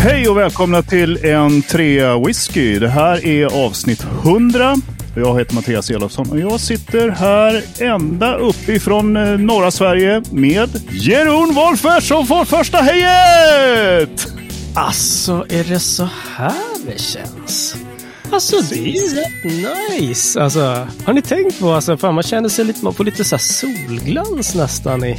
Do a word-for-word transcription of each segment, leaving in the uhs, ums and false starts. Hej och välkomna till en trea whisky. Det här är avsnitt hundra. Jag heter Mattias Elofsson och jag sitter här ända uppifrån norra Sverige med Jeroen Wolfers som får första hejet! Alltså, är det så här det känns? Alltså, det är rätt nice. Alltså, har ni tänkt på? Alltså, fan, man känner sig lite, man får lite så här solglans nästan i...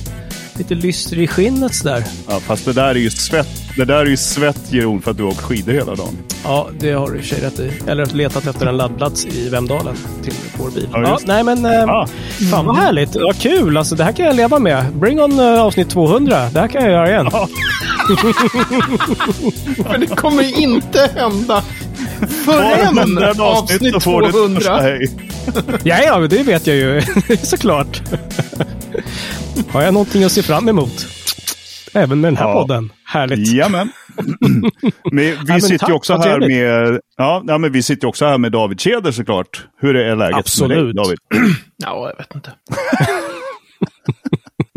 Lite lyster i skinnet sådär. Ja, fast det där är ju svett. Det där är ju svett, Jeroen, för att du har åkt skidor hela dagen. Ja, det har du i sig rätt i. Eller letat efter en laddplats i Vemdalen till vår bil. Ja, ja, nej men... Eh, ah. Fan vad härligt. Vad ja, kul. Alltså, det här kan jag leva med. Bring on uh, avsnitt tvåhundra. Det här kan jag göra igen. Ja. Men det kommer ju inte hända förrän avsnitt, avsnitt tvåhundra. Ja, ja, det vet jag ju. Såklart. Har jag någonting att se fram emot? Även med den här ja. podden. Härligt. Jamen. Men vi ja, sitter tack, ju också här med ja, ja, men vi sitter också här med David Tjeder såklart. Hur är läget Absolut. med dig, David? Ja, jag vet inte.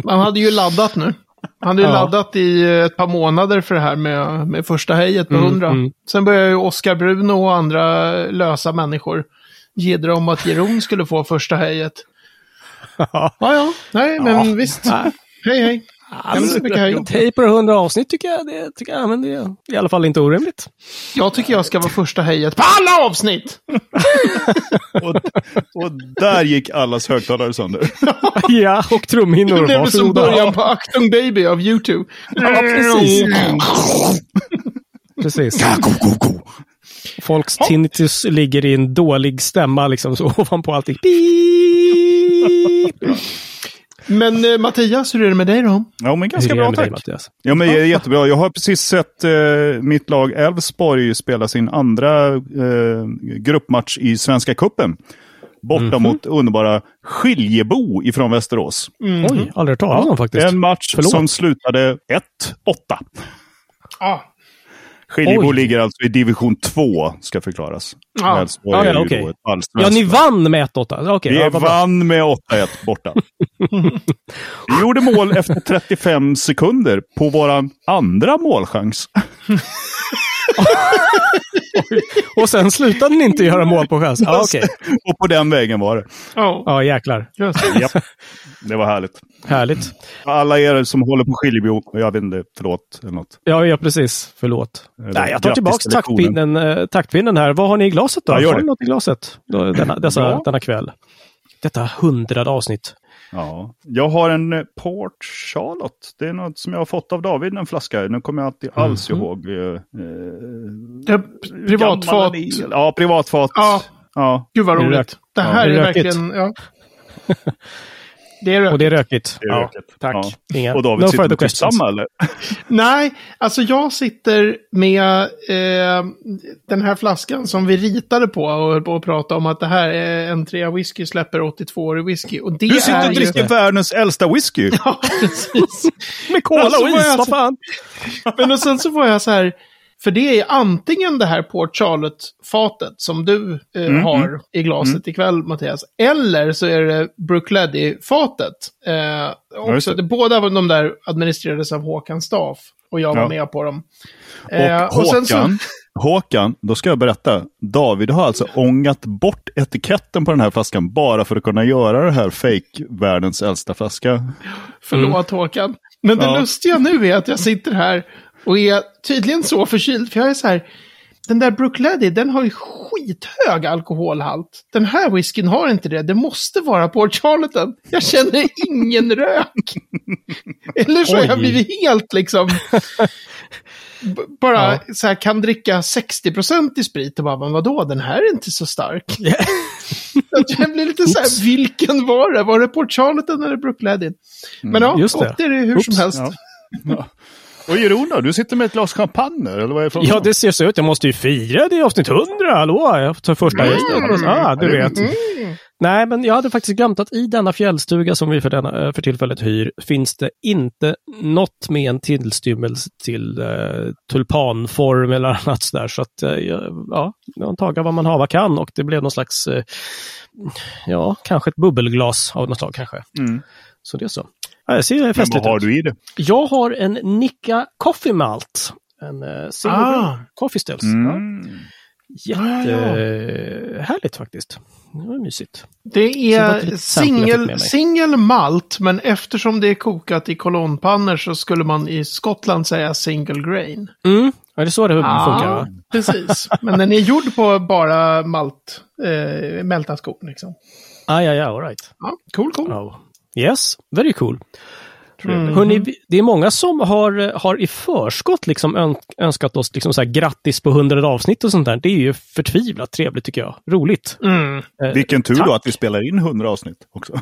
Man hade ju laddat nu. Han hade ju ja. laddat i ett par månader för det här med, med första hejet på hundra. Mm, mm. Sen började ju Oscar Bruno och andra lösa människor gedra om att Jeroen skulle få första hejet. Ja, ja. Nej, men ja. visst. Ja. Hej, hej. Alltså, hej på hundra avsnitt tycker jag. Det tycker jag, men det är i alla fall inte orimligt. Jag tycker jag ska vara första hejet på alla avsnitt! och, och där gick allas högtalare sönder. Ja, och trumhinnor. Det blev som början på Achtung Baby av U two. Ja, precis. Precis. Folks tinnitus ligger i en dålig stämma liksom, så ovanpå allting. Men eh, Mattias, hur är det med dig då? Ja, men ganska bra, tack. Dig, ja, men jag är jättebra. Jag har precis sett eh, mitt lag Elfsborg spela sin andra eh, gruppmatch i Svenska cupen. Borta mm-hmm. mot underbara Skiljebo ifrån Västerås. Mm. Oj, aldrig talat om faktiskt. En match Förlåt. som slutade ett åtta. Ah. Skiljebo Oj. ligger alltså i division två, ska förklaras. Ah. Elfsborg ah, ja, är okay. ja, ni vann med ett åtta. Okay, vi ja, vann med åtta ett borta. Vi gjorde mål efter trettiofem sekunder på våran andra målchans. Och sen slutade ni inte göra mål på chans. Ah, okay. Och på den vägen var det. Ja, oh. ah, jäklar. Ja, det var härligt. Härligt. Alla er som håller på Skiljebo, jag vet inte, förlåt eller något. Ja, ja, precis. Förlåt. Nej, jag tar tillbaka taktpinnen, äh, taktpinnen här. Vad har ni i glaset då? Ja, har ni något i glaset då, denna, dessa, ja. denna kväll? Detta hundrade avsnitt. Ja, jag har en Port Charlotte. Det är något som jag har fått av David, en flaska. Nu kommer jag alltid alls mm. ihåg. Eh, privatfat. Ja, privatfat. Ja. ja. Gud vad roligt. Det, det här ja. är, det är verkligen... Ja. Det är rökigt. Och det är rökigt. Det är ja. rökigt. Tack. Ja. Inga. Och David no sitter med samma, eller? Nej, alltså jag sitter med eh, den här flaskan som vi ritade på och höll på att prata om att det här är en trea whisky släpper åttiotvåårig whisky. Och det du sitter är och dricker ju... världens äldsta whisky. Ja, precis. Med cola och is, vad fan. Men och sen så var jag så här... För det är antingen det här Port Charlotte-fatet som du eh, mm, har mm, i glaset mm. ikväll, Mattias. Eller så är det Brookleddy-fatet. Eh, också, det. Båda de där administrerades av Håkan Staff. Och jag var ja. med på dem. Eh, och, och Håkan, sen så... Håkan, då ska jag berätta. David har alltså ångat bort etiketten på den här flaskan bara för att kunna göra det här fake världens äldsta flaska. Förlåt mm. Håkan. Men det ja. lustiga nu är att jag sitter här och är tydligen så förkyld, för jag är så här, den där Brookleddy, den har ju skithög alkoholhalt. Den här whiskyn har inte det, det måste vara Port Charlotte. Jag känner ingen rök. Eller så har jag blivit helt liksom, b- bara ja. så här kan dricka sextio procent i sprit och bara, men vadå, den här är inte så stark. Yeah. Jag blir lite så här, vilken var det? Var det Port Charlotte eller Brookleddy? Men ja, just det. Det är det hur Oops. som helst. Ja. Ja. Och Jeroen då, du sitter med ett glas champagne eller vad är det från? Ja, det ser så ut. Jag måste ju fira det i avsnitt hundra. Hallå, jag tar första mm. gästen. Ah, du vet. Mm. Nej, men jag hade faktiskt glömt att i denna fjällstuga som vi för, denna, för tillfället hyr finns det inte något med en tillstymmelse till uh, tulpanform eller annat sådär. Så att, uh, ja, man tagar vad man har vad kan och det blev någon slags, uh, ja, kanske ett bubbelglas av något slag kanske. Mm. Så det är så. Ja, jag ser, jag är festligt. Men vad har du i det? Jag har en Nicka Coffee Malt En uh, silver ah. coffee stills. Mm. Ja. Jättehärligt faktiskt. Det var mysigt. Det är single, single malt, men eftersom det är kokat i kolonnpannor så skulle man i Skottland säga single grain. Mm. Ja, det är så det ah, funkar, va? Precis. Men den är gjord på bara malt, eh, mälta skog, liksom. Ah, ja, ja, all right. Ja, cool, cool. Oh. Yes, very cool. Mm. Hörrni, det är många som har, har i förskott liksom öns- önskat oss liksom så här, grattis på hundrade avsnitt och sånt där. Det är ju förtvivlat trevligt, tycker jag. Roligt. Mm. Eh, Vilken tur tack. Då att vi spelar in hundra avsnitt också.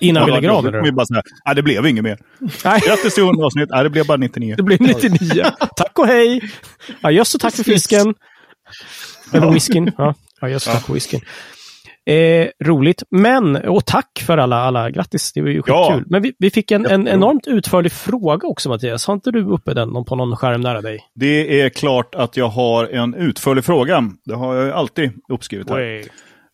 Innan vi lägger av det. Vi bara så här, nej, det blev inget mer. Nej. Grattis till hundra avsnitt, nej, det blev bara nittionio. Det blev nittionio. Tack och hej. Ja, just så tack för fisken. Eller ja. Whisken. Ja, ja just så ja. Tack för whisken. Eh, roligt, men och tack för alla, alla grattis, det var ju ja. Skitkul. Men vi, vi fick en, en enormt utförlig fråga också, Mattias, har inte du uppe den på någon skärm nära dig? Det är klart att jag har en utförlig fråga, det har jag alltid uppskrivit här.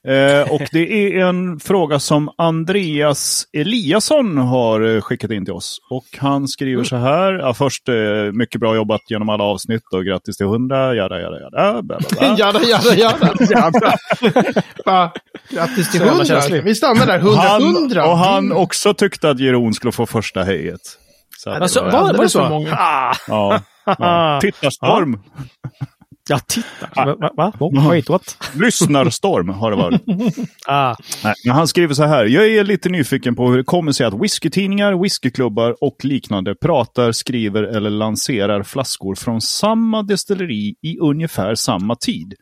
Eh, och det är en fråga som Andreas Eliasson har skickat in till oss. Och han skriver mm. så här. Ja, först, eh, mycket bra jobbat genom alla avsnitt och grattis till hundra. Jada, jada, jada. Bla, bla, bla. jada, jada, jada. jada. Grattis till hundra. Vi stannar där. Hundra, hundra. Och han också tyckte att Jeroen skulle få första hejet. Så ja, det alltså, var, var det, var det så? Många? Ah. Ja, ja. Tittarstorm. Ja. Ja, titta. Ah. Va? Va? Oh, wait, what? Lyssnarstorm har det varit. ah. Nej, han skriver så här. Jag är lite nyfiken på hur det kommer sig att whiskytidningar, whiskyklubbar och liknande pratar, skriver eller lanserar flaskor från samma destilleri i ungefär samma tid.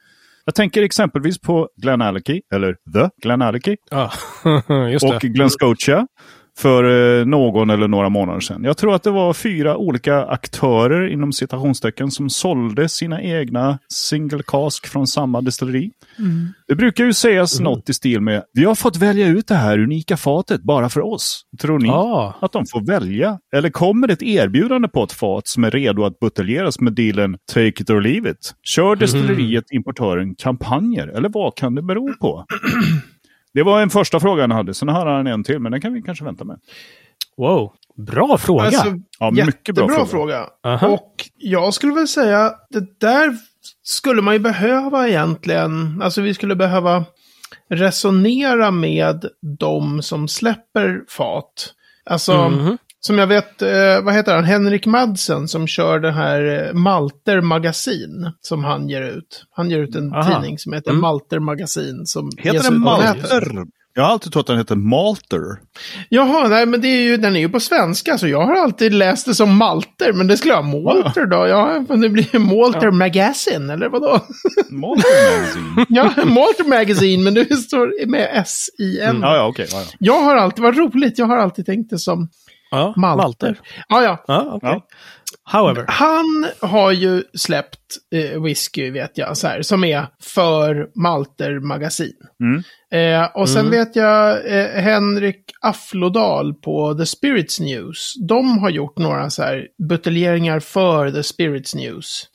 Jag tänker exempelvis på GlenAllachie, eller The GlenAllachie, ah. och Glen Scotia för någon eller några månader sedan. Jag tror att det var fyra olika aktörer inom citationstecken som sålde sina egna single cask från samma destilleri. Mm. Det brukar ju sägas mm. något i stil med vi har fått välja ut det här unika fatet bara för oss. Tror ni ah. att de får välja? Eller kommer det ett erbjudande på ett fat som är redo att buteljeras med dealen take it or leave it? Kör destilleriet, mm. importören, kampanjer? Eller vad kan det bero på? Det var en första fråga han hade, sen har han en till, men den kan vi kanske vänta med. Wow, bra fråga. Alltså, ja, mycket bra, bra fråga. fråga. Och jag skulle väl säga, det där skulle man ju behöva egentligen, alltså vi skulle behöva resonera med de som släpper fat. Alltså, mm-hmm. som jag vet, vad heter han? Henrik Madsen som kör det här Malter Magazine som han ger ut. Han ger ut en Aha. tidning som heter mm. Malter Magazine. Som heter den Malter? Jag har alltid trott att den heter Malter. Jaha, nej, men det är ju, den är ju på svenska så jag har alltid läst det som Malter, men det skulle vara Malter då. Ja, men det blir ju Malter ja. Magazine, eller vadå? Malter Magazine? ja, Malter Magazine, men det står med S I N. Mm. Ja, ja, okej. Okay, ja, ja. Jag har alltid, vad roligt, jag har alltid tänkt det som Ja, Malter. Malter. Ah, ja, ah, okay. ja. However. Han har ju släppt eh, whisky, vet jag, så här, som är för Malter Magasin. Mm. Eh, och sen mm. vet jag eh, Henrik Aflodal på The Spirits News. De har gjort några så här buteljeringar för The Spirits News.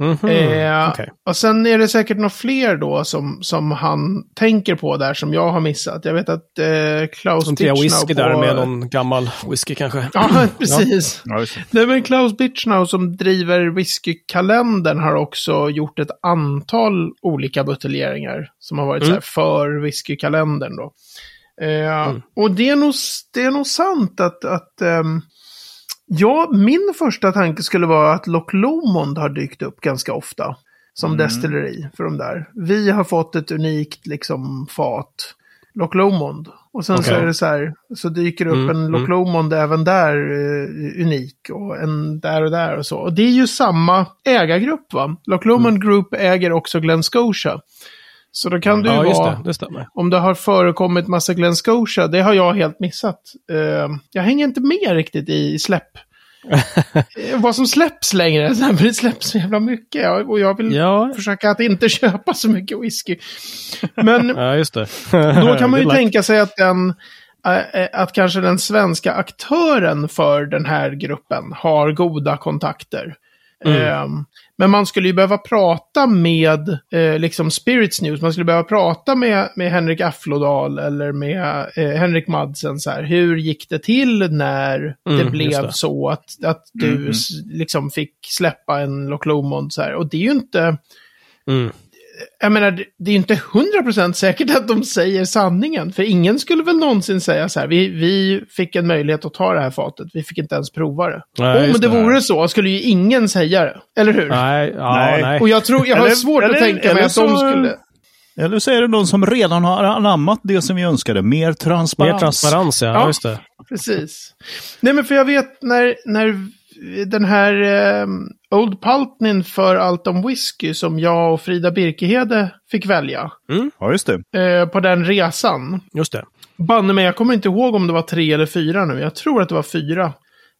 Mm-hmm. Eh, okay. Och sen är det säkert några fler då som, som han tänker på där som jag har missat. Jag vet att eh, Klaus Bitschnau på... där med någon gammal whisky kanske. ja, precis. Ja. Det är väl Klaus Bitschnau som driver Whiskeykalendern har också gjort ett antal olika buteljeringar som har varit mm. så här för Whiskeykalendern då. Eh, mm. Och det är nog, det är nog sant att... att um, ja, min första tanke skulle vara att Loch Lomond har dykt upp ganska ofta som mm. destilleri för de där. Vi har fått ett unikt liksom fat Loch Lomond och sen okay. så är det så här så dyker det upp mm. en Loch Lomond mm. även där eh, unik och en där och där och så. Och det är ju samma ägargrupp, va? Loch Lomond mm. Group äger också Glen Scotia. Så då kan du ja, ju vara, det, det stämmer. Om det har förekommit massa Glen Scotia, det har jag helt missat. Uh, jag hänger inte med riktigt i släpp. uh, vad som släpps längre, det släpps så jävla mycket. Och jag vill ja. försöka att inte köpa så mycket whisky. Men ja, just det. då kan man ju tänka sig att den... att kanske den svenska aktören för den här gruppen har goda kontakter. Mm. Um, men man skulle ju behöva prata med eh, liksom Spirits News. Man skulle behöva prata med, med Henrik Aflodal eller med eh, Henrik Madsen. Så här. Hur gick det till när mm, det blev det. så att, att du mm. s- liksom fick släppa en Loch Lomond? Så här. Och det är ju inte... Mm. Jag menar, det är ju inte hundra procent säkert att de säger sanningen. För ingen skulle väl någonsin säga så här, vi, vi fick en möjlighet att ta det här fatet. Vi fick inte ens prova det. Nej, om det vore det så skulle ju ingen säga det. Eller hur? Nej. Ja, nej. Och jag tror, jag har eller, svårt eller, att tänka mig att så, de skulle... Eller så är det de som redan har anammat det som vi önskade. Mer transparens. Mer transparens, ja. ja just det. Precis. Nej, men för jag vet när... när den här eh, Old Paltnin för allt om whisky som jag och Frida Birkehede fick välja. Mm. Ja, just det. Eh, på den resan. Just det. Banne mig, jag kommer inte ihåg om det var tre eller fyra nu. Jag tror att det var fyra.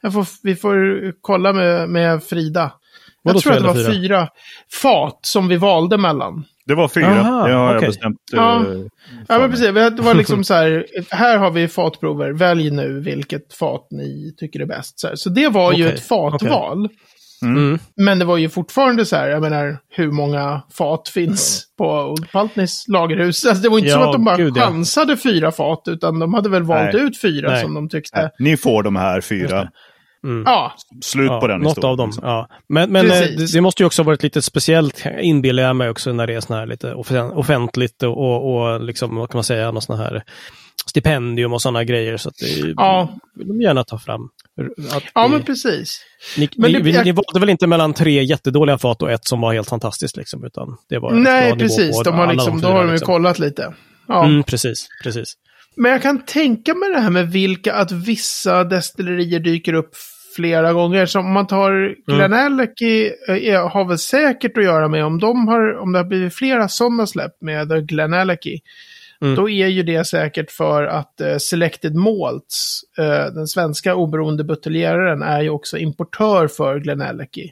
Jag får, vi får kolla med, med Frida. Vad jag tror att det var fyra? fyra fat som vi valde mellan. Det var fyra. Aha, det har okay. jag bestämt. Ja, uh, ja men precis. Det var liksom så här, här har vi fatprover. Välj nu vilket fat ni tycker är bäst. Så, så det var okay. ju ett fatval. Okay. Mm. Men det var ju fortfarande så här, jag menar, hur många fat finns mm. på Old Paltnis lagerhus? Alltså, det var inte ja, så att de bara gud, chansade ja. fyra fat, utan de hade väl valt Nej. ut fyra Nej. som de tyckte. Nej. Ni får de här fyra. Mm. Ja. Slut på ja, den något av dem. Ja. Men, men det, det måste ju också ha varit lite speciellt, inbillar jag mig också, när det är sån här lite offentligt och, och, och liksom, vad kan man säga, någon sån här stipendium och såna grejer, så att det, ja. vill de gärna ta fram. Att ja, det, men precis. Ni, men det, ni, jag... ni valde väl inte mellan tre jättedåliga fat och ett som var helt fantastiskt liksom, utan det var Nej, precis. De har liksom, de fyra, då har de ju liksom. kollat lite. Ja. Mm, precis, precis. Men jag kan tänka mig det här med vilka, att vissa destillerier dyker upp flera gånger. Så om man tar GlenAllachie mm. har väl säkert att göra med om, de har, om det har blivit flera sådana släpp med GlenAllachie. Mm. Då är ju det säkert för att uh, Selected Malts, uh, den svenska oberoende buteljeraren, är ju också importör för GlenAllachie.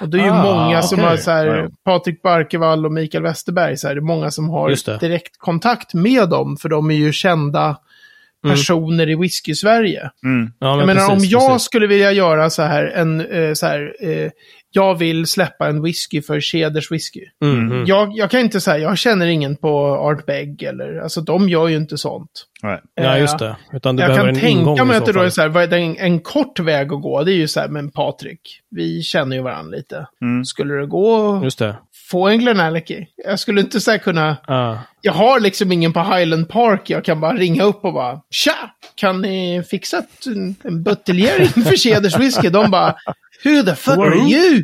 Och det är ju ah, många som okay. har så här, ja. Patrik Barkevall och Mikael Westerberg, så här, det är många som har direkt kontakt med dem, för de är ju kända personer mm. i whisky-Sverige. Mm. Ja, men jag menar, precis, om jag precis. skulle vilja göra så här, en, eh, så här eh, jag vill släppa en whisky för Ceders whisky. Mm, mm. Jag, jag kan inte säga, jag känner ingen på Art Beg eller, alltså de gör ju inte sånt. Nej, eh, ja, just det. Utan det jag kan en tänka mig att det då är så här, vad är en, en kort väg att gå, det är ju så här, men Patrik, vi känner ju varandra lite. Mm. Skulle det gå just det. få en GlenAllachie? Jag skulle inte så här kunna, uh. jag har liksom ingen på Highland Park, jag kan bara ringa upp och bara, tja, kan ni fixa en, en buteljering för Ceders whisky? De bara, who the fuck are you?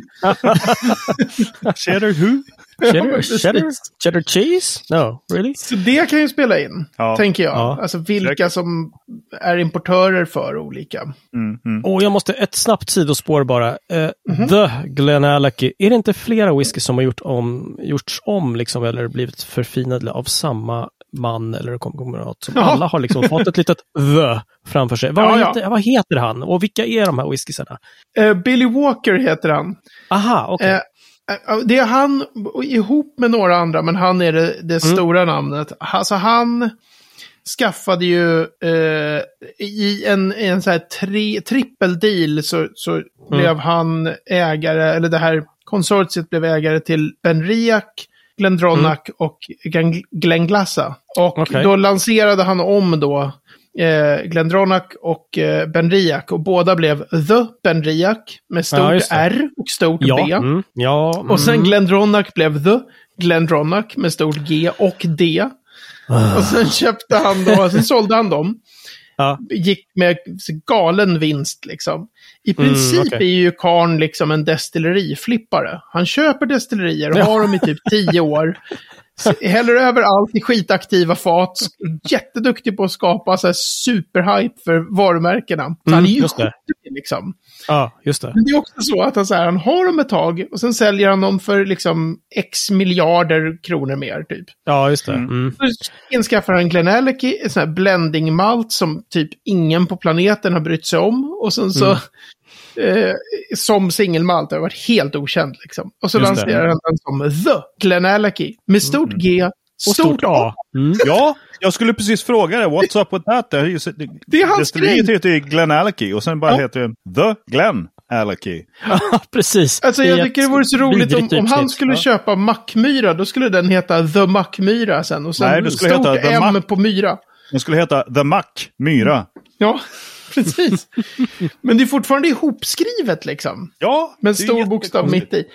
Cheddar who? Cheddar, cheddar, cheddar cheese? No, really? Så det kan ju spela in, ja. tänker jag. Ja. Alltså vilka som är importörer för olika. Mm, mm. Och jag måste, ett snabbt sidospår bara. Uh, mm-hmm. The GlenAllachie, är det inte flera whisky som har gjort om, gjorts om liksom, eller blivit förfinade av samma man eller konglomerat, som ja. alla har liksom fått ett litet the framför sig. Vad, ja, heter, ja. vad heter han? Och vilka är de här whiskysarna? Uh, Billy Walker heter han. Aha, okej. Okay. Uh, Det är han ihop med några andra, men han är det, det mm. stora namnet. Alltså han skaffade ju eh, i en, en så här tri, trippel deal så, så mm. blev han ägare, eller det här konsortiet blev ägare till BenRiach, Glendronach mm. och Glenglaça. Och okay. då lanserade han om då eh, Glendronach och eh, BenRiach, och båda blev The BenRiach med stort ja, R och stort ja, B. Mm, ja, mm. Och sen Glendronach blev The Glendronach med stort G och D. Ah. Och sen köpte han då, sen sålde han dem. Ah. Gick med galen vinst liksom. I princip mm, okay. är ju Karn liksom en destilleriflippare. Han köper destillerier och ja. har dem i typ tio år. Häller över allt i skitaktiva fat. Jätteduktig på att skapa så här superhype för varumärkena. Så mm, han är ju skjutig liksom. Ja, just det. Men det är också så att han, så här, han har dem ett tag och sen säljer han dem för liksom x miljarder kronor mer typ. Ja, just det. Mm. Mm. Så inskaffar han GlenAllachie, en sån här blending malt som typ ingen på planeten har brytt sig om. Och sen så... Mm. Eh, som singelmalt har varit helt okänd liksom. Och så lanserar han den som The GlenAllachie med stort mm. G och stort A. A. Mm. Ja, jag skulle precis fråga det. What's up with that? Det är hans grej. Det heter ju GlenAllachie och sen bara ja. heter det The Glen. GlenAllachie. Ja, precis. Alltså jag tycker det vore så roligt om, om han skulle ja. köpa Mackmyra, då skulle den heta The Mackmyra sen. Och sen Nej, det skulle heta The M Mac- på Myra. Den skulle heta The Mackmyra. Ja, precis. Men det är fortfarande ihopskrivet liksom. Ja. Med stor bokstav mitt i.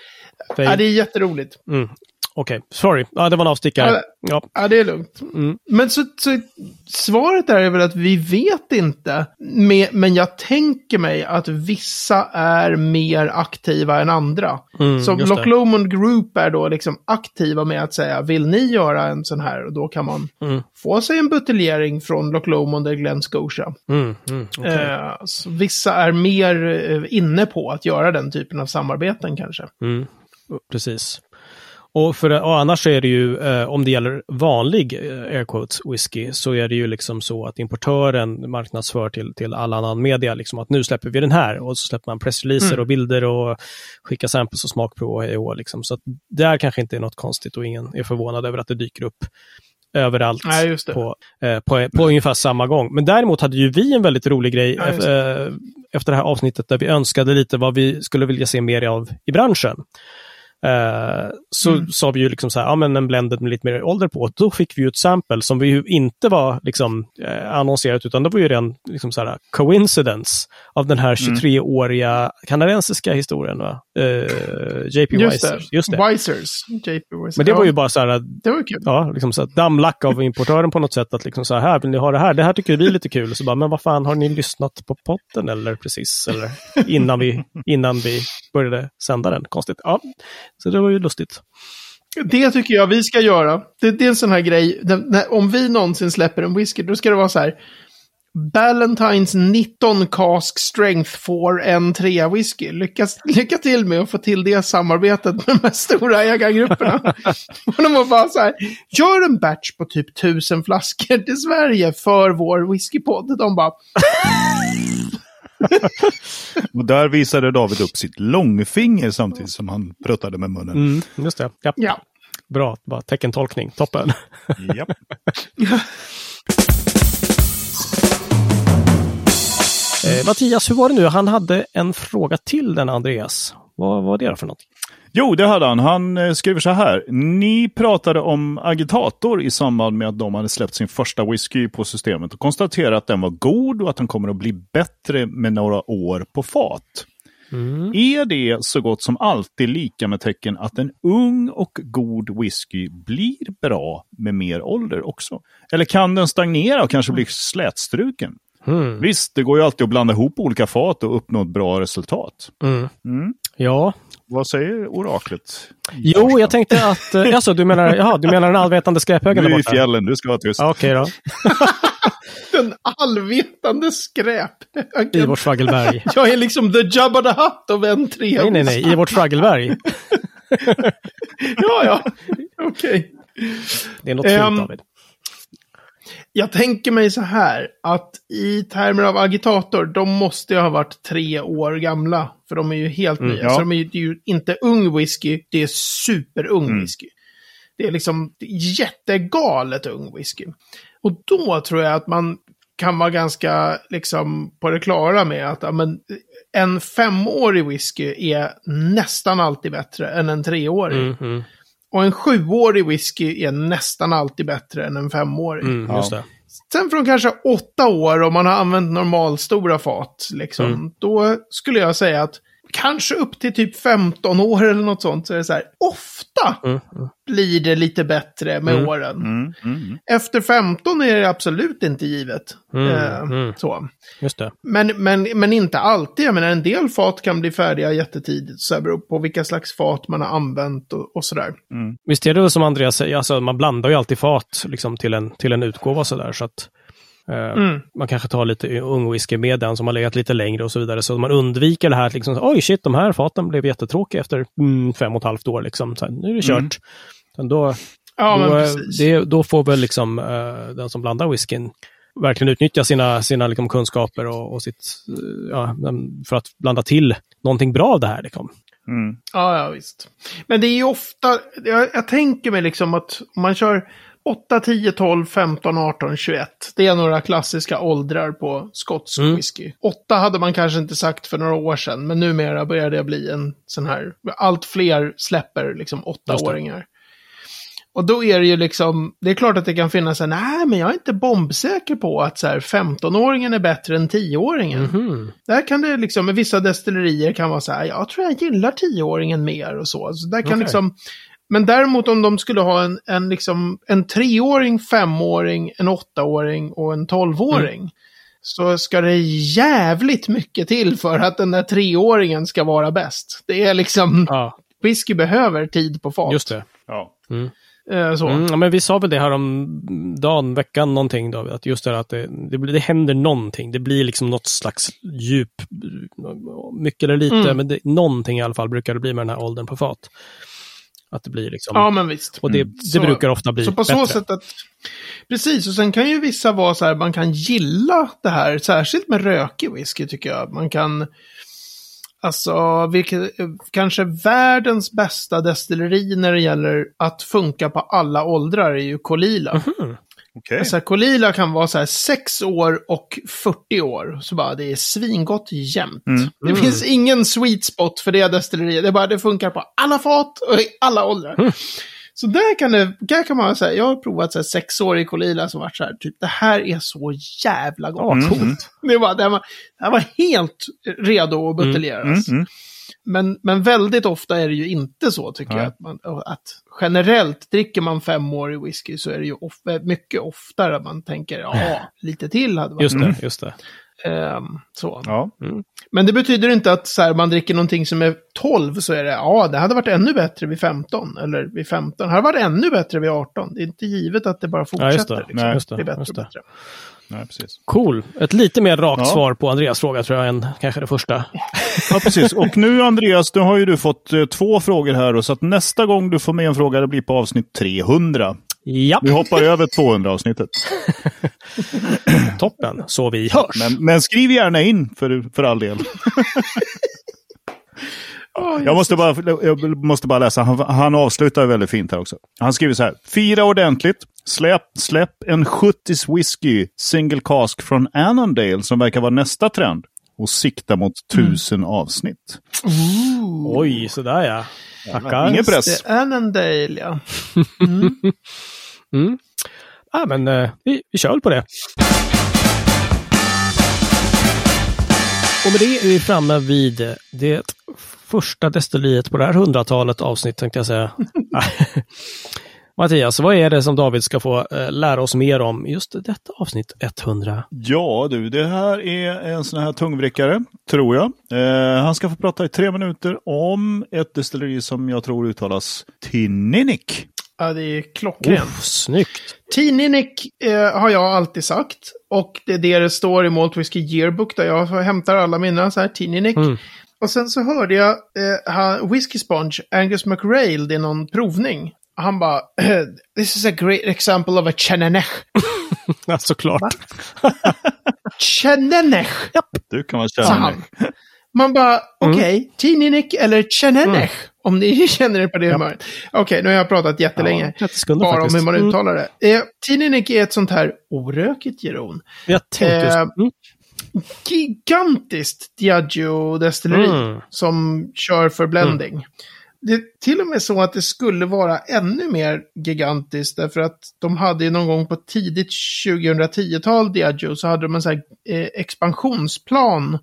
Ja, det är jätteroligt. Mm. Okej, okay. sorry. Ja, det var en avstickare. Ja, ja. ja det är lugnt. Mm. Men så, så svaret där är väl att vi vet inte. Med, men jag tänker mig att vissa är mer aktiva än andra. Mm, så Loch Lomond Group är då liksom aktiva med att säga, vill ni göra en sån här? Och då kan man mm. få sig en buteljering från Loch Lomond eller Glen Scotia. Mm, mm, okay. eh, så vissa är mer inne på att göra den typen av samarbeten kanske. Mm. Precis. Och, för, och annars är det ju, eh, om det gäller vanlig eh, air quotes whisky, så är det ju liksom så att importören marknadsför till, till all annan media liksom att nu släpper vi den här, och så släpper man pressreleaser mm. och bilder och skickar samples och smakprov och hej och liksom. Så att där kanske inte är något konstigt och ingen är förvånad över att det dyker upp överallt ja, just det. På, eh, på, på ungefär samma gång. Men däremot hade ju vi en väldigt rolig grej ja, just det. Eh, efter det här avsnittet där vi önskade lite vad vi skulle vilja se mer av i branschen. Uh, så mm. sa vi ju liksom så här, ja men en blended med lite mer ålder på, då fick vi ju ett sample som vi ju inte var liksom eh, annonserat, utan det var ju ren liksom så här coincidence av den här tjugotre-åriga kanadensiska historien va? Uh, J P Weisers. Just det. Weisers. J P Weisers. Men det var ju bara så här, det var kul. Ja, liksom så här, dammlack av importören på något sätt att liksom så här, vill ni ha det här? Det här tycker vi är lite kul. Så bara, men vad fan, har ni lyssnat på podden eller precis eller innan vi innan vi började sända den? Konstigt. Ja. Så det var ju lustigt. Det tycker jag vi ska göra. Det, det är en sån här grej. Den, när, om vi någonsin släpper en whisky, då ska det vara så här. Ballantines nitton cask strength for en trea whisky. Lyckas, lycka till med att få till det samarbetet med de här stora ägargrupperna. Och de var bara så här. Gör en batch på typ tusen flaskor till Sverige för vår whiskypodd. De bara... Och där visade David upp sitt långfinger samtidigt som han pruttade med munnen. Mm, just det. Japp. Ja. Bra, bara teckentolkning. Toppen. Japp. eh, Mattias, hur var det nu? Han hade en fråga till den Andreas. Vad var det för något? Jo, det hade han. Han skriver så här. Ni pratade om Agitator i samband med att de hade släppt sin första whisky på systemet och konstaterat att den var god och att den kommer att bli bättre med några år på fat. Mm. Är det så gott som alltid lika med tecken att en ung och god whisky blir bra med mer ålder också? Eller kan den stagnera och kanske bli slätstruken? Mm. Visst, det går ju alltid att blanda ihop olika fat och uppnå ett bra resultat. Mm. Mm. Ja. Vad säger oraklet? Jo, jag tänkte att... Alltså, du menar, jaha, du menar den allvetande skräphögen där borta? Nu i fjällen, du ska vara tyst. Ah, okej okay då. Den allvetande skräphögen. I vårt Fraggelberg. Jag är liksom the Jabba the Hutt av en tre. Nej, nej, nej. I vårt Fraggelberg. ja, ja. Okej. Okay. Det är något um, fint, David. Jag tänker mig så här, att i termer av agitator, de måste ju ha varit tre år gamla. För de är ju helt mm, nya. Ja. Så de är ju, det är ju inte ung whisky, det är superung mm. whisky. Det är liksom jättegalet ung whisky. Och då tror jag att man kan vara ganska liksom på det klara med att amen, en femårig whisky är nästan alltid bättre än en treårig. Mm, mm. Och en sjuårig whisky är nästan alltid bättre än en femårig. Mm, just det. Sen från kanske åtta år om man har använt normalstora fat, liksom, mm. då skulle jag säga att kanske upp till typ femton år eller något sånt så är det så här, ofta mm, mm. blir det lite bättre med mm, åren. Mm, mm. Efter femton är det absolut inte givet. Mm, eh, mm. Så. Just det. Men, men, men inte alltid. Jag menar, en del fat kan bli färdiga jättetidigt. Så det beror på vilka slags fat man har använt och, och sådär. Mm. Visst är det som Andreas säger, alltså, man blandar ju alltid fat liksom, till, en, till en utgåva sådär så att Mm. man kanske tar lite ung whisky med den som har legat lite längre och så vidare, så man undviker det här liksom, oj shit, de här faten blev jättetråkiga efter mm, fem och ett halvt år liksom, så här, nu är det kört. Mm. Då, ja, då, men det, då får väl liksom uh, den som blandar whiskyn verkligen utnyttja sina, sina liksom, kunskaper och, och sitt, uh, ja, för att blanda till någonting bra av det här liksom. Mm. Ja, ja, visst. Men det är ju ofta, jag, jag tänker mig liksom att man kör åtta, tio, tolv, femton, arton, tjugoett. Det är några klassiska åldrar på skotsk mm. whisky. åtta hade man kanske inte sagt för några år sedan, men numera börjar det bli en sån här... Allt fler släpper liksom åttaåringar. Och då är det ju liksom... Det är klart att det kan finnas en... Nej, men jag är inte bombsäker på att så här, femtonåringen är bättre än tioåringen. Mm-hmm. Där kan det liksom... Med vissa destillerier kan vara så här... Jag tror jag gillar tioåringen mer och så. Så där kan okay. liksom... Men däremot om de skulle ha en, en, liksom, en treåring, femåring, en åttaåring och en tolvåring mm. så ska det jävligt mycket till för att den där treåringen ska vara bäst. Det är liksom, ja. Whisky behöver tid på fat. Just det, ja. Mm. Eh, så. Mm, ja, men vi sa väl det här om dagen, veckan, någonting David, att just det här att det, det, det händer någonting. Det blir liksom något slags djup, mycket eller lite, mm. men det, någonting i alla fall brukar det bli med den här åldern på fat. Att det blir liksom... Ja, men visst. Och det, mm. det så, brukar ofta bli så på bättre. Så sätt att... Precis, och sen kan ju vissa vara så här, man kan gilla det här, särskilt med rökig whisky tycker jag. Man kan, alltså, vilket, kanske världens bästa destilleri när det gäller att funka på alla åldrar är ju Caol Ila. Mm-hmm. Okay. Alltså, Caol Ila kan vara så här sex år och fyrtio år. Så bara, det är svingott jämnt. Mm. Mm. Det finns ingen sweet spot för det destilleriet. Det bara, det funkar på alla fat och i alla åldrar. Mm. Så där kan, det, där kan man säga, jag har provat så här, sex år i Caol Ila som varit så här, typ, det här är så jävla gott. Mm. Det, var, det, här var, det här var helt redo att buteljeras. Mm. Mm. Mm. Men, men väldigt ofta är det ju inte så tycker ja. jag. Att, man, att generellt dricker man fem år i whisky så är det ju of, mycket oftare att man tänker, ja, lite till hade man. Just det, just det. Um, så. Ja. Mm. Men det betyder inte att så här, man dricker någonting som är tolv så är det, ja, det hade varit ännu bättre vid femton eller vid femton. Det hade varit ännu bättre vid arton. Det är inte givet att det bara fortsätter. Ja, just det. Liksom. Nej, just det. Det är bättre och bättre. Nej, precis. Cool. Ett lite mer rakt ja. svar på Andreas fråga tror jag än kanske det första. Ja, precis. Och nu Andreas, nu har ju du fått eh, två frågor här och så att nästa gång du får med en fråga det blir på avsnitt trehundra. Ja. Vi hoppar över tvåhundra-avsnittet. Toppen, så vi hörs. Men, men skriv gärna in för, för all del. Jag måste bara, jag måste bara läsa. Han, han avslutar väldigt fint här också. Han skriver så här. Fira ordentligt. Släpp, släpp en sjuttiotalet whisky single cask från Annandale som verkar vara nästa trend. Och sikta mot tusen mm. avsnitt. Ooh. Oj, sådär ja. Tackar. Ingen press. Det är Annandale, ja. Mm. mm. Ja, men eh, vi, vi kör på det. Och med det är vi framme vid det första destilleriet på det här hundratalet avsnitt tänkte jag säga. Mattias, vad är det som David ska få eh, lära oss mer om just detta avsnitt hundra? Ja du, det här är en sån här tungvrickare, tror jag. Eh, han ska få prata i tre minuter om ett destilleri som jag tror uttalas Teaninich. Ja, det är klockrent. Oh, snyggt. Teaninich eh, har jag alltid sagt. Och det är det det står i Malt Whisky Yearbook där jag hämtar alla mina så här Teaninich. Mm. Och sen så hörde jag eh, Whisky Sponge, Angus McRail, det är någon provning. Han bara, this is a great example of a Teaninich. Ja, såklart. Teaninich. Yep. Du kan vara Teaninich. Man bara, okej, okay, mm. Teaninich eller Teaninich. Mm. Om ni känner er på det yep. humöret. Okej, okay, nu har jag pratat jättelänge. Ja, bara faktiskt. Om hur man uttalar det. Mm. Eh, Teaninich är ett sånt här orökigt geron. Jag tänkte eh, mm. gigantiskt Diageo-destilleri mm. som kör för blending. Mm. Det är till och med så att det skulle vara ännu mer gigantiskt därför att de hade ju någon gång på tidigt tjugohundratiotal Diageo så hade de en sån här eh, expansionsplan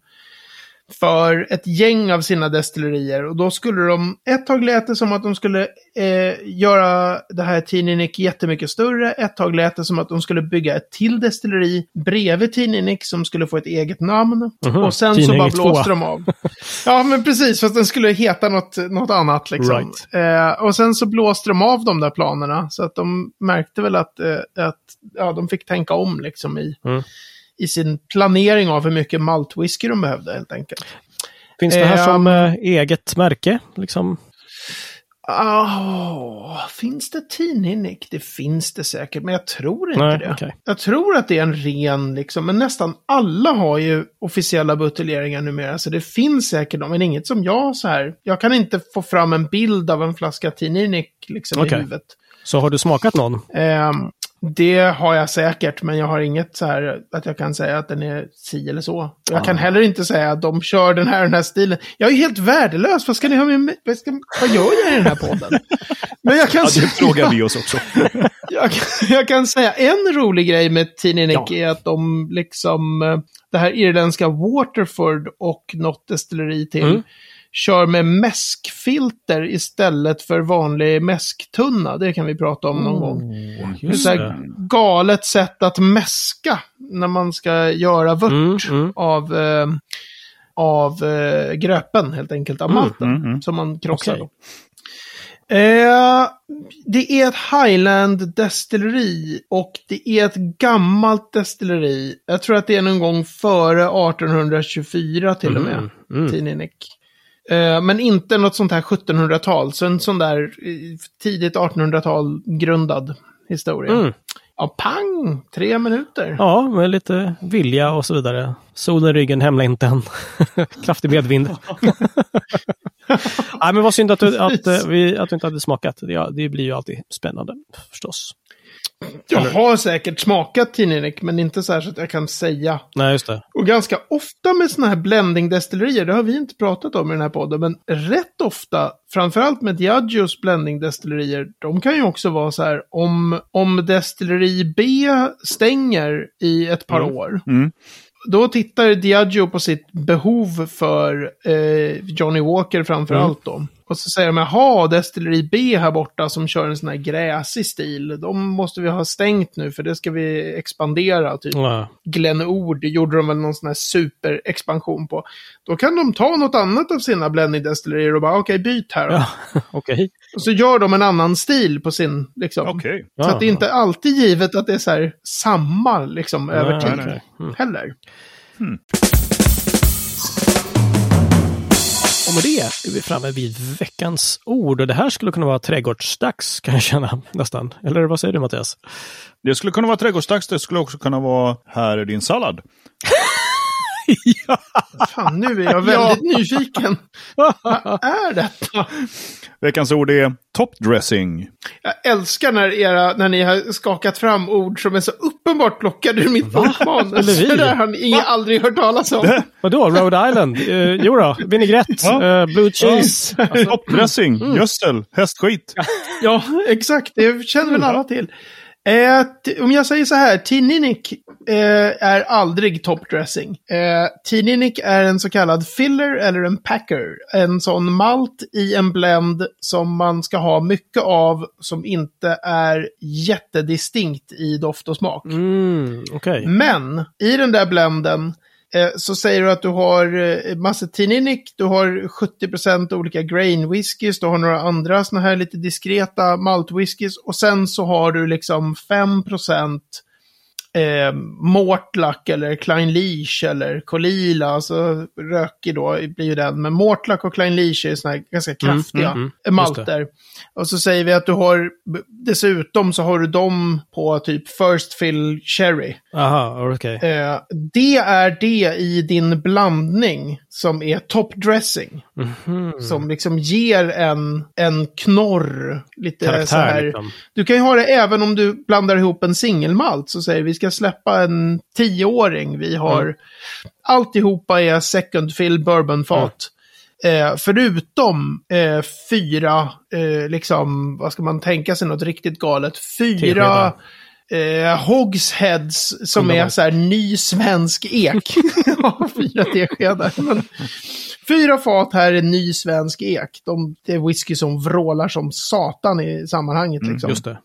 för ett gäng av sina destillerier och då skulle de, ett tag lät det som att de skulle eh, göra det här Teaninich jättemycket större, ett tag lät det som att de skulle bygga ett till destilleri bredvid Teaninich som skulle få ett eget namn uh-huh. och sen Teaninich så bara blåste de av. Ja men precis, fast den skulle heta något, något annat liksom. Right. Eh, och sen så blåste de av de där planerna så att de märkte väl att, eh, att ja, de fick tänka om liksom i mm. i sin planering av hur mycket maltwhisky de behövde helt enkelt. Finns det här eh, som eh, eget märke? Liksom? Oh, finns det Teaninich? Det finns det säkert, men jag tror inte Nej, det. Okay. Jag tror att det är en ren, liksom, men nästan alla har ju officiella buteljeringar numera, så det finns säkert dem, men inget som jag så här. Jag kan inte få fram en bild av en flaska Teaninich liksom, okay, i huvudet. Så har du smakat någon? Um, Det har jag säkert, men jag har inget så här att jag kan säga att den är si eller så. Jag ah. kan heller inte säga att de kör den här den här stilen. Jag är helt värdelös. Vad ska ni ha med mig? Vad, ska, vad gör jag i den här podden? Men jag kan ja, det frågar vi oss också. jag, jag kan säga en rolig grej med Teaninich ja. är att de liksom det här irländska Waterford och något destilleri till mm. kör med mäskfilter istället för vanlig mäsktunna. Det kan vi prata om någon mm, gång. Det är så här galet sätt att mäska när man ska göra vört mm, mm. av, eh, av eh, gröpen, helt enkelt, av malten mm, mm, mm. som man krossar okay. då. Eh, det är ett Highland destilleri och det är ett gammalt destilleri. Jag tror att det är någon gång före arton tjugofyra till mm, och med. Mm. Teaninich. Men inte något sånt här sjuttonhundratal, så en sån där tidigt artonhundratal grundad historia. Mm. Ja, pang! Tre minuter. Ja, med lite vilja och så vidare. Solen, ryggen, hemlängtan. Kraftig medvind. Nej, men vad synd att du, att, att, vi, att vi inte hade smakat. Det, det blir ju alltid spännande, förstås. Jag har säkert smakat Teaninich, men inte så här så att jag kan säga. Nej, just det. Och ganska ofta med såna här blendingdestillerier, det har vi inte pratat om i den här podden, men rätt ofta, framförallt med Diageos blendingdestillerier, de kan ju också vara så här, om, om destilleri B stänger i ett par mm. år, mm. då tittar Diageo på sitt behov för eh, Johnny Walker framförallt mm. då. Och så säger de, jaha, destilleri B här borta som kör en sån här gräsig stil. De måste vi ha stängt nu för det ska vi expandera. Typ. Mm. GlenOrd gjorde de väl någon sån här superexpansion på. Då kan de ta något annat av sina blending-destillerier och bara, okej, okay, byt här. Ja, okay. Och så gör de en annan stil på sin, liksom. Okay. Ja, så att det är inte alltid givet att det är så här samma, liksom, nej, över tid. Nej, nej. Mm. Heller. Mm. Och med det är vi framme vid veckans ord. Och det här skulle kunna vara trädgårdsdags, kan jag känna, nästan. Eller vad säger du, Mattias? Det skulle kunna vara trädgårdsdags. Det skulle också kunna vara, här är din sallad. Ja. Fan, nu är jag väldigt ja. nyfiken. Vad är detta? Veckans ord är topdressing. Jag älskar när, era, när ni har skakat fram ord som är så uppenbart plockade ur mitt manus. Det där har ni aldrig hört talas om. Det? Vadå? Rhode Island? Eh, jo då, vinägrett, ja. eh, blue cheese. Ja. Alltså. Topdressing, mm. gödsel, hästskit. Ja, exakt. Det känner väl alla till. Eh, t- om jag säger så här, Teaninich eh, är aldrig topdressing. Eh, Teaninich är en så kallad filler eller en packer. En sån malt i en blend som man ska ha mycket av, som inte är jättedistinkt i doft och smak. Mm, okay. Men i den där blenden eh, så säger du att du har eh, massa Teaninich, du har sjuttio procent olika grain whiskies, du har några andra såna här lite diskreta malt whiskies och sen så har du liksom fem procent eh, Mortlach eller Kleinlich eller Caol Ila, alltså rökig då blir ju den, men Mortlach och Kleinlich är såna här ganska kraftiga mm, mm, mm. malter. Och så säger vi att du har, dessutom så har du dem på typ first fill cherry. Aha, okej. Okay. Eh, det är det i din blandning som är topdressing. Mm-hmm. Som liksom ger en, en knorr. Lite karaktär, så här. Liksom. Du kan ju ha det även om du blandar ihop en singelmalt. Så säger vi, vi ska släppa en tioåring. Vi har, mm. alltihopa är second fill bourbonfat. Mm. Eh, förutom eh, fyra, eh, liksom, vad ska man tänka sig något riktigt galet? Fyra eh, hogsheads som mm. är så här ny svensk ek. Ja, fyra teskedar. Men, fyra fat här är ny svensk ek. De, det är whisky som vrålar som satan i sammanhanget. Mm, liksom. Just det.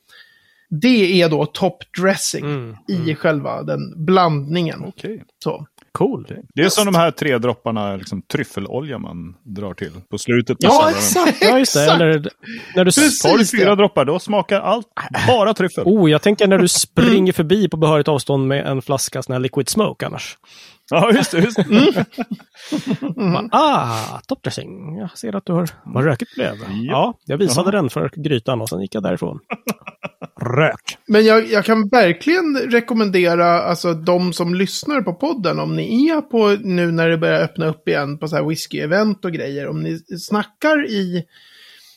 Det är då topdressing mm, i mm. själva den blandningen. Okay. Så. Cool. Det är som de här tre dropparna liksom tryffelolja man drar till på slutet. På ja, exakt. Ja, just det. Eller, när du tar fyra droppar, då smakar allt bara tryffel. Oh, jag tänker när du springer förbi på behörigt avstånd med en flaska sån här liquid smoke annars. Ja, just det. Just det. Mm. Mm. Ah, toppdressing. Jag ser att du har vad rökigt blev. Yep. Ja, jag visade Jaha. den för grytan och sen gick jag därifrån. Rök. Men jag, jag kan verkligen rekommendera alltså, de som lyssnar på podden, om ni är på nu när det börjar öppna upp igen på så här whisky-event och grejer, om ni snackar i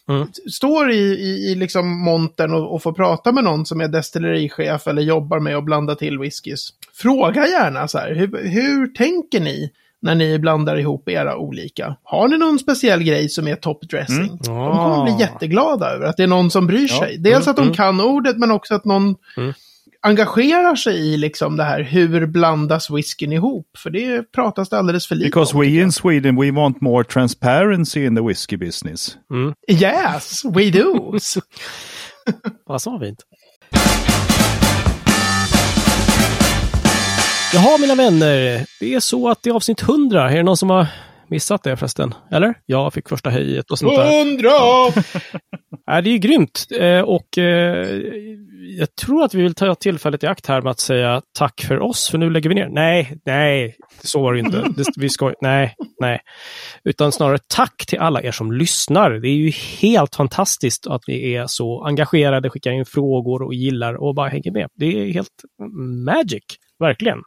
mm. står i, i, i liksom montern och, och får prata med någon som är destillerichef eller jobbar med att blanda till whiskys. Fråga gärna så här, hur, hur tänker ni när ni blandar ihop era olika? Har ni någon speciell grej som är topdressing? Mm. Oh. De kommer bli jätteglada över att det är någon som bryr ja. sig. Dels mm. att de kan ordet, men också att någon mm. engagerar sig i liksom det här, hur blandas whiskyn ihop? För det pratas det alldeles för lite Because om. Because we in Sweden, we want more transparency in the whiskey business. Mm. Yes, we do. Vad sa vi inte? Jaha, mina vänner, det är så att det är avsnitt hundra. Är det någon som har missat det förresten? Eller? Jag fick första hejet och sånt där. hundra! Ja. Nej, det är ju grymt. Och jag tror att vi vill ta tillfället i akt här med att säga tack för oss, för nu lägger vi ner. Nej, nej, så var det inte. Det, vi ska, nej, nej. Utan snarare tack till alla er som lyssnar. Det är ju helt fantastiskt att ni är så engagerade, skickar in frågor och gillar och bara hänger med. Det är helt magic, verkligen.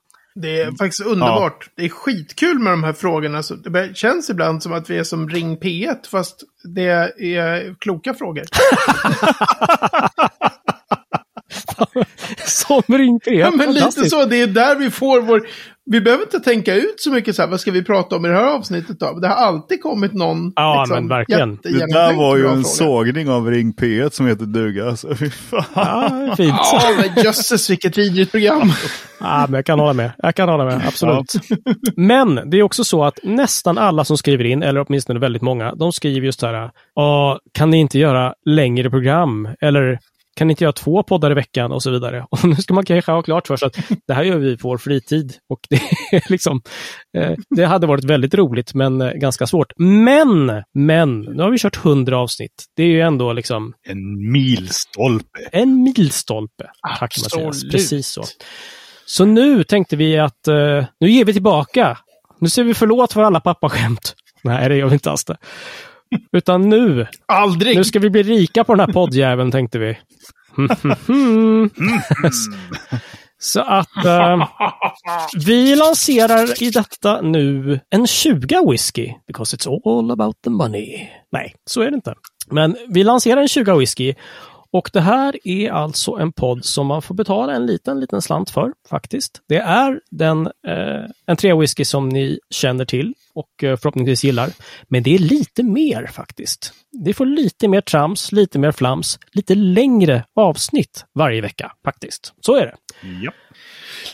Det är faktiskt underbart. Ja. Det är skitkul med de här frågorna. Det känns ibland som att vi är som Ring P ett, fast det är kloka frågor. Som Ring P ett. Ja, men lite så. Det är där vi får vår... Vi behöver inte tänka ut så mycket så här, vad ska vi prata om i det här avsnittet då? Det har alltid kommit någon... Ja, liksom, men verkligen. Jätte, jätte, det där var ju en fråga. Sågning av Ring P ett som heter duga. Så fy fan. Ja, fint. Ja, men jösses, vilket vidrigt program. Ja, men jag kan hålla med. Jag kan hålla med, absolut. Ja. Men det är också så att nästan alla som skriver in, eller åtminstone väldigt många, de skriver just så här, kan ni inte göra längre program? Eller... kan inte göra två poddar i veckan och så vidare. Och nu ska man kanske ha klart för sig att det här gör vi på vår fritid. Och det, är liksom, eh, det hade varit väldigt roligt men ganska svårt. Men, men, nu har vi kört hundra avsnitt. Det är ju ändå liksom... En milstolpe. En milstolpe. Tack, Mattias. Precis så. Så nu tänkte vi att eh, nu ger vi tillbaka. Nu ser vi förlåt för alla pappaskämt. Nej, det gör vi inte alls det. Utan nu, Aldrig. nu ska vi bli rika på den här poddjäveln, tänkte vi. Så att äh, vi lanserar i detta nu en tjugo whisky. Because it's all about the money. Nej, så är det inte. Men vi lanserar en tjugo whisky. Och det här är alltså en podd som man får betala en liten, liten slant för, faktiskt. Det är den, eh, en tre whisky som ni känner till och eh, förhoppningsvis gillar. Men det är lite mer, faktiskt. Det får lite mer trams, lite mer flams, lite längre avsnitt varje vecka, faktiskt. Så är det. Ja.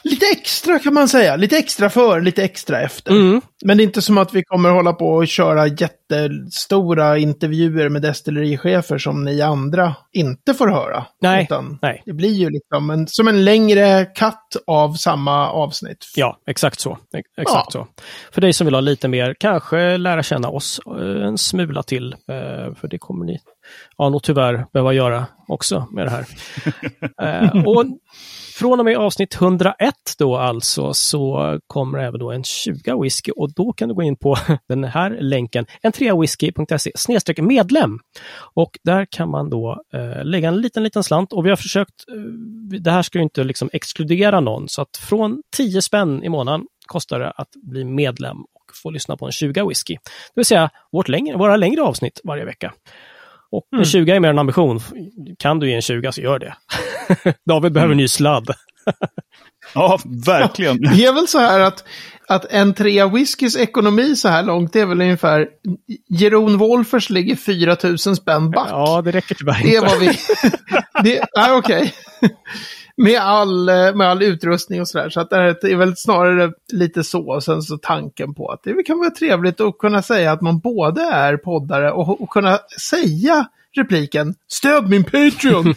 Lite extra kan man säga. Lite extra för, lite extra efter. Mm. Men det är inte som att vi kommer hålla på och köra jättestora intervjuer med destillerichefer som ni andra inte får höra. Nej, utan nej. Det blir ju liksom en, som en längre katt av samma avsnitt. Ja, exakt så. Exakt ja. så. För dig som vill ha lite mer, kanske lära känna oss en smula till. För det kommer ni ja, nog tyvärr behöva göra också med det här. uh, och från och med avsnitt hundraett då alltså så kommer även då en tjugo whisky och då kan du gå in på den här länken en tre whisky punkt se snedstreck medlem och där kan man då eh, lägga en liten liten slant och vi har försökt eh, det här ska ju inte liksom exkludera någon så att från tio spänn i månaden kostar det att bli medlem och få lyssna på en tjugo whisky. Det vill säga vårt längre, våra längre avsnitt varje vecka. Och mm. tjugo är mer en ambition. Kan du ge en tjugo så gör det. David behöver mm. ny sladd. Ja, verkligen. Ja, det är väl så här att, att en trea whiskys ekonomi så här långt det är väl ungefär Jeroen Wolfers ligger fyra tusen spänn back. Ja, det räcker tyvärr inte. Det var vi... det, nej, okej. Okay. Med all, med all utrustning och sådär. Så att det här är väl snarare lite så. Och sen så tanken på att det kan vara trevligt att kunna säga att man både är poddare och, och kunna säga repliken, stöd min Patreon!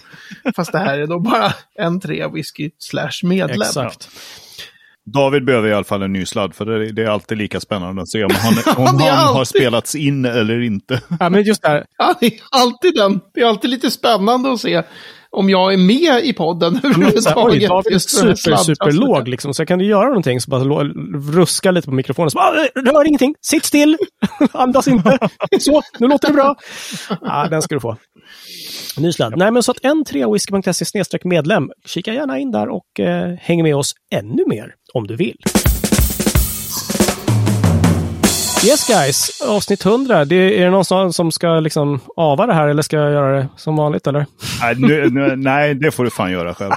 Fast det här är då bara en tre whisky slash medlem. Exakt. David behöver i alla fall en ny sladd, för det, det är alltid lika spännande att se om han, om han alltid... har spelats in eller inte. Ja, men just där. Ja, det är alltid den. Det är alltid lite spännande att se om jag är med i podden. Ja, men, så här, oj, David är super, super låg liksom, så kan du göra någonting så bara ruska lite på mikrofonen. Så bara, rör ingenting, sitt still, andas inte. Så, nu låter det bra. Ja, den ska du få. Ny sladd. Ja. Nej, men så att en tre whiskey punkt se snedstreck medlem. Kika gärna in där och eh, häng med oss ännu mer om du vill. Yes guys, avsnitt hundra. Det, är det någon som ska liksom ava det här eller ska jag göra det som vanligt eller? Nej, nu, nu, nej det får du fan göra själv.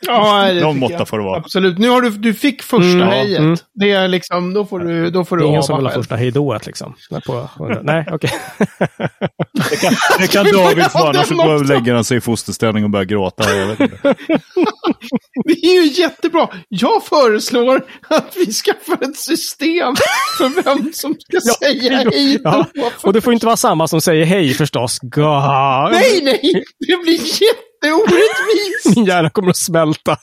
Ja, det de måtta jag. Får det vara. Absolut. Nu har du du fick första mm, hejet. Mm. Det är liksom då får du då får det du ingen ava som vill ha första hejdået liksom. På, nej, okej. Okay. Det kan det kan David vara så går lägger han sig i fosterställning och börjar gråta. Jag vet inte. Det är ju jättebra. Jag föreslår att vi skaffar ett system för vem som ska ja, säga hej ja. Och det får inte vara samma som säger hej förstås. God. Nej, nej. Det blir jätteorättvist. Min hjärna kommer att smälta.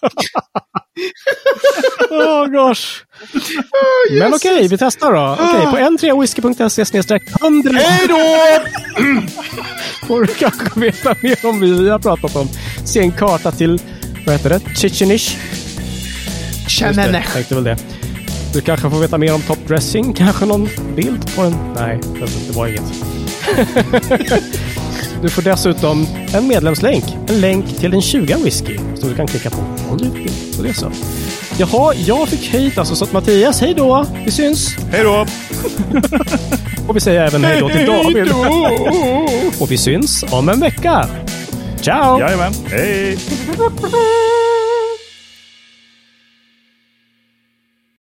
Åh, oh, gosh. Oh, men okej, okay, vi testar då. Okej, okay, på en tre whiskey punkt se snedstreck hundra. Hej då! Får du kanske veta mer om vi har pratat om. Se en karta till, vad heter det? Teaninich. Teaninich. Tänkte väl det. Du kanske får veta mer om topdressing. Kanske någon bild på den. Nej, det var inget. Du får dessutom en medlemslänk. En länk till en tjugo whisky som du kan klicka på om du vill. Så det är så. Jaha, jag fick hejt alltså. Så att Mattias, hej då. Vi syns. Hej då. Och vi säger även hej då till David. Och vi syns om en vecka. Ciao. Jajamän. Hej.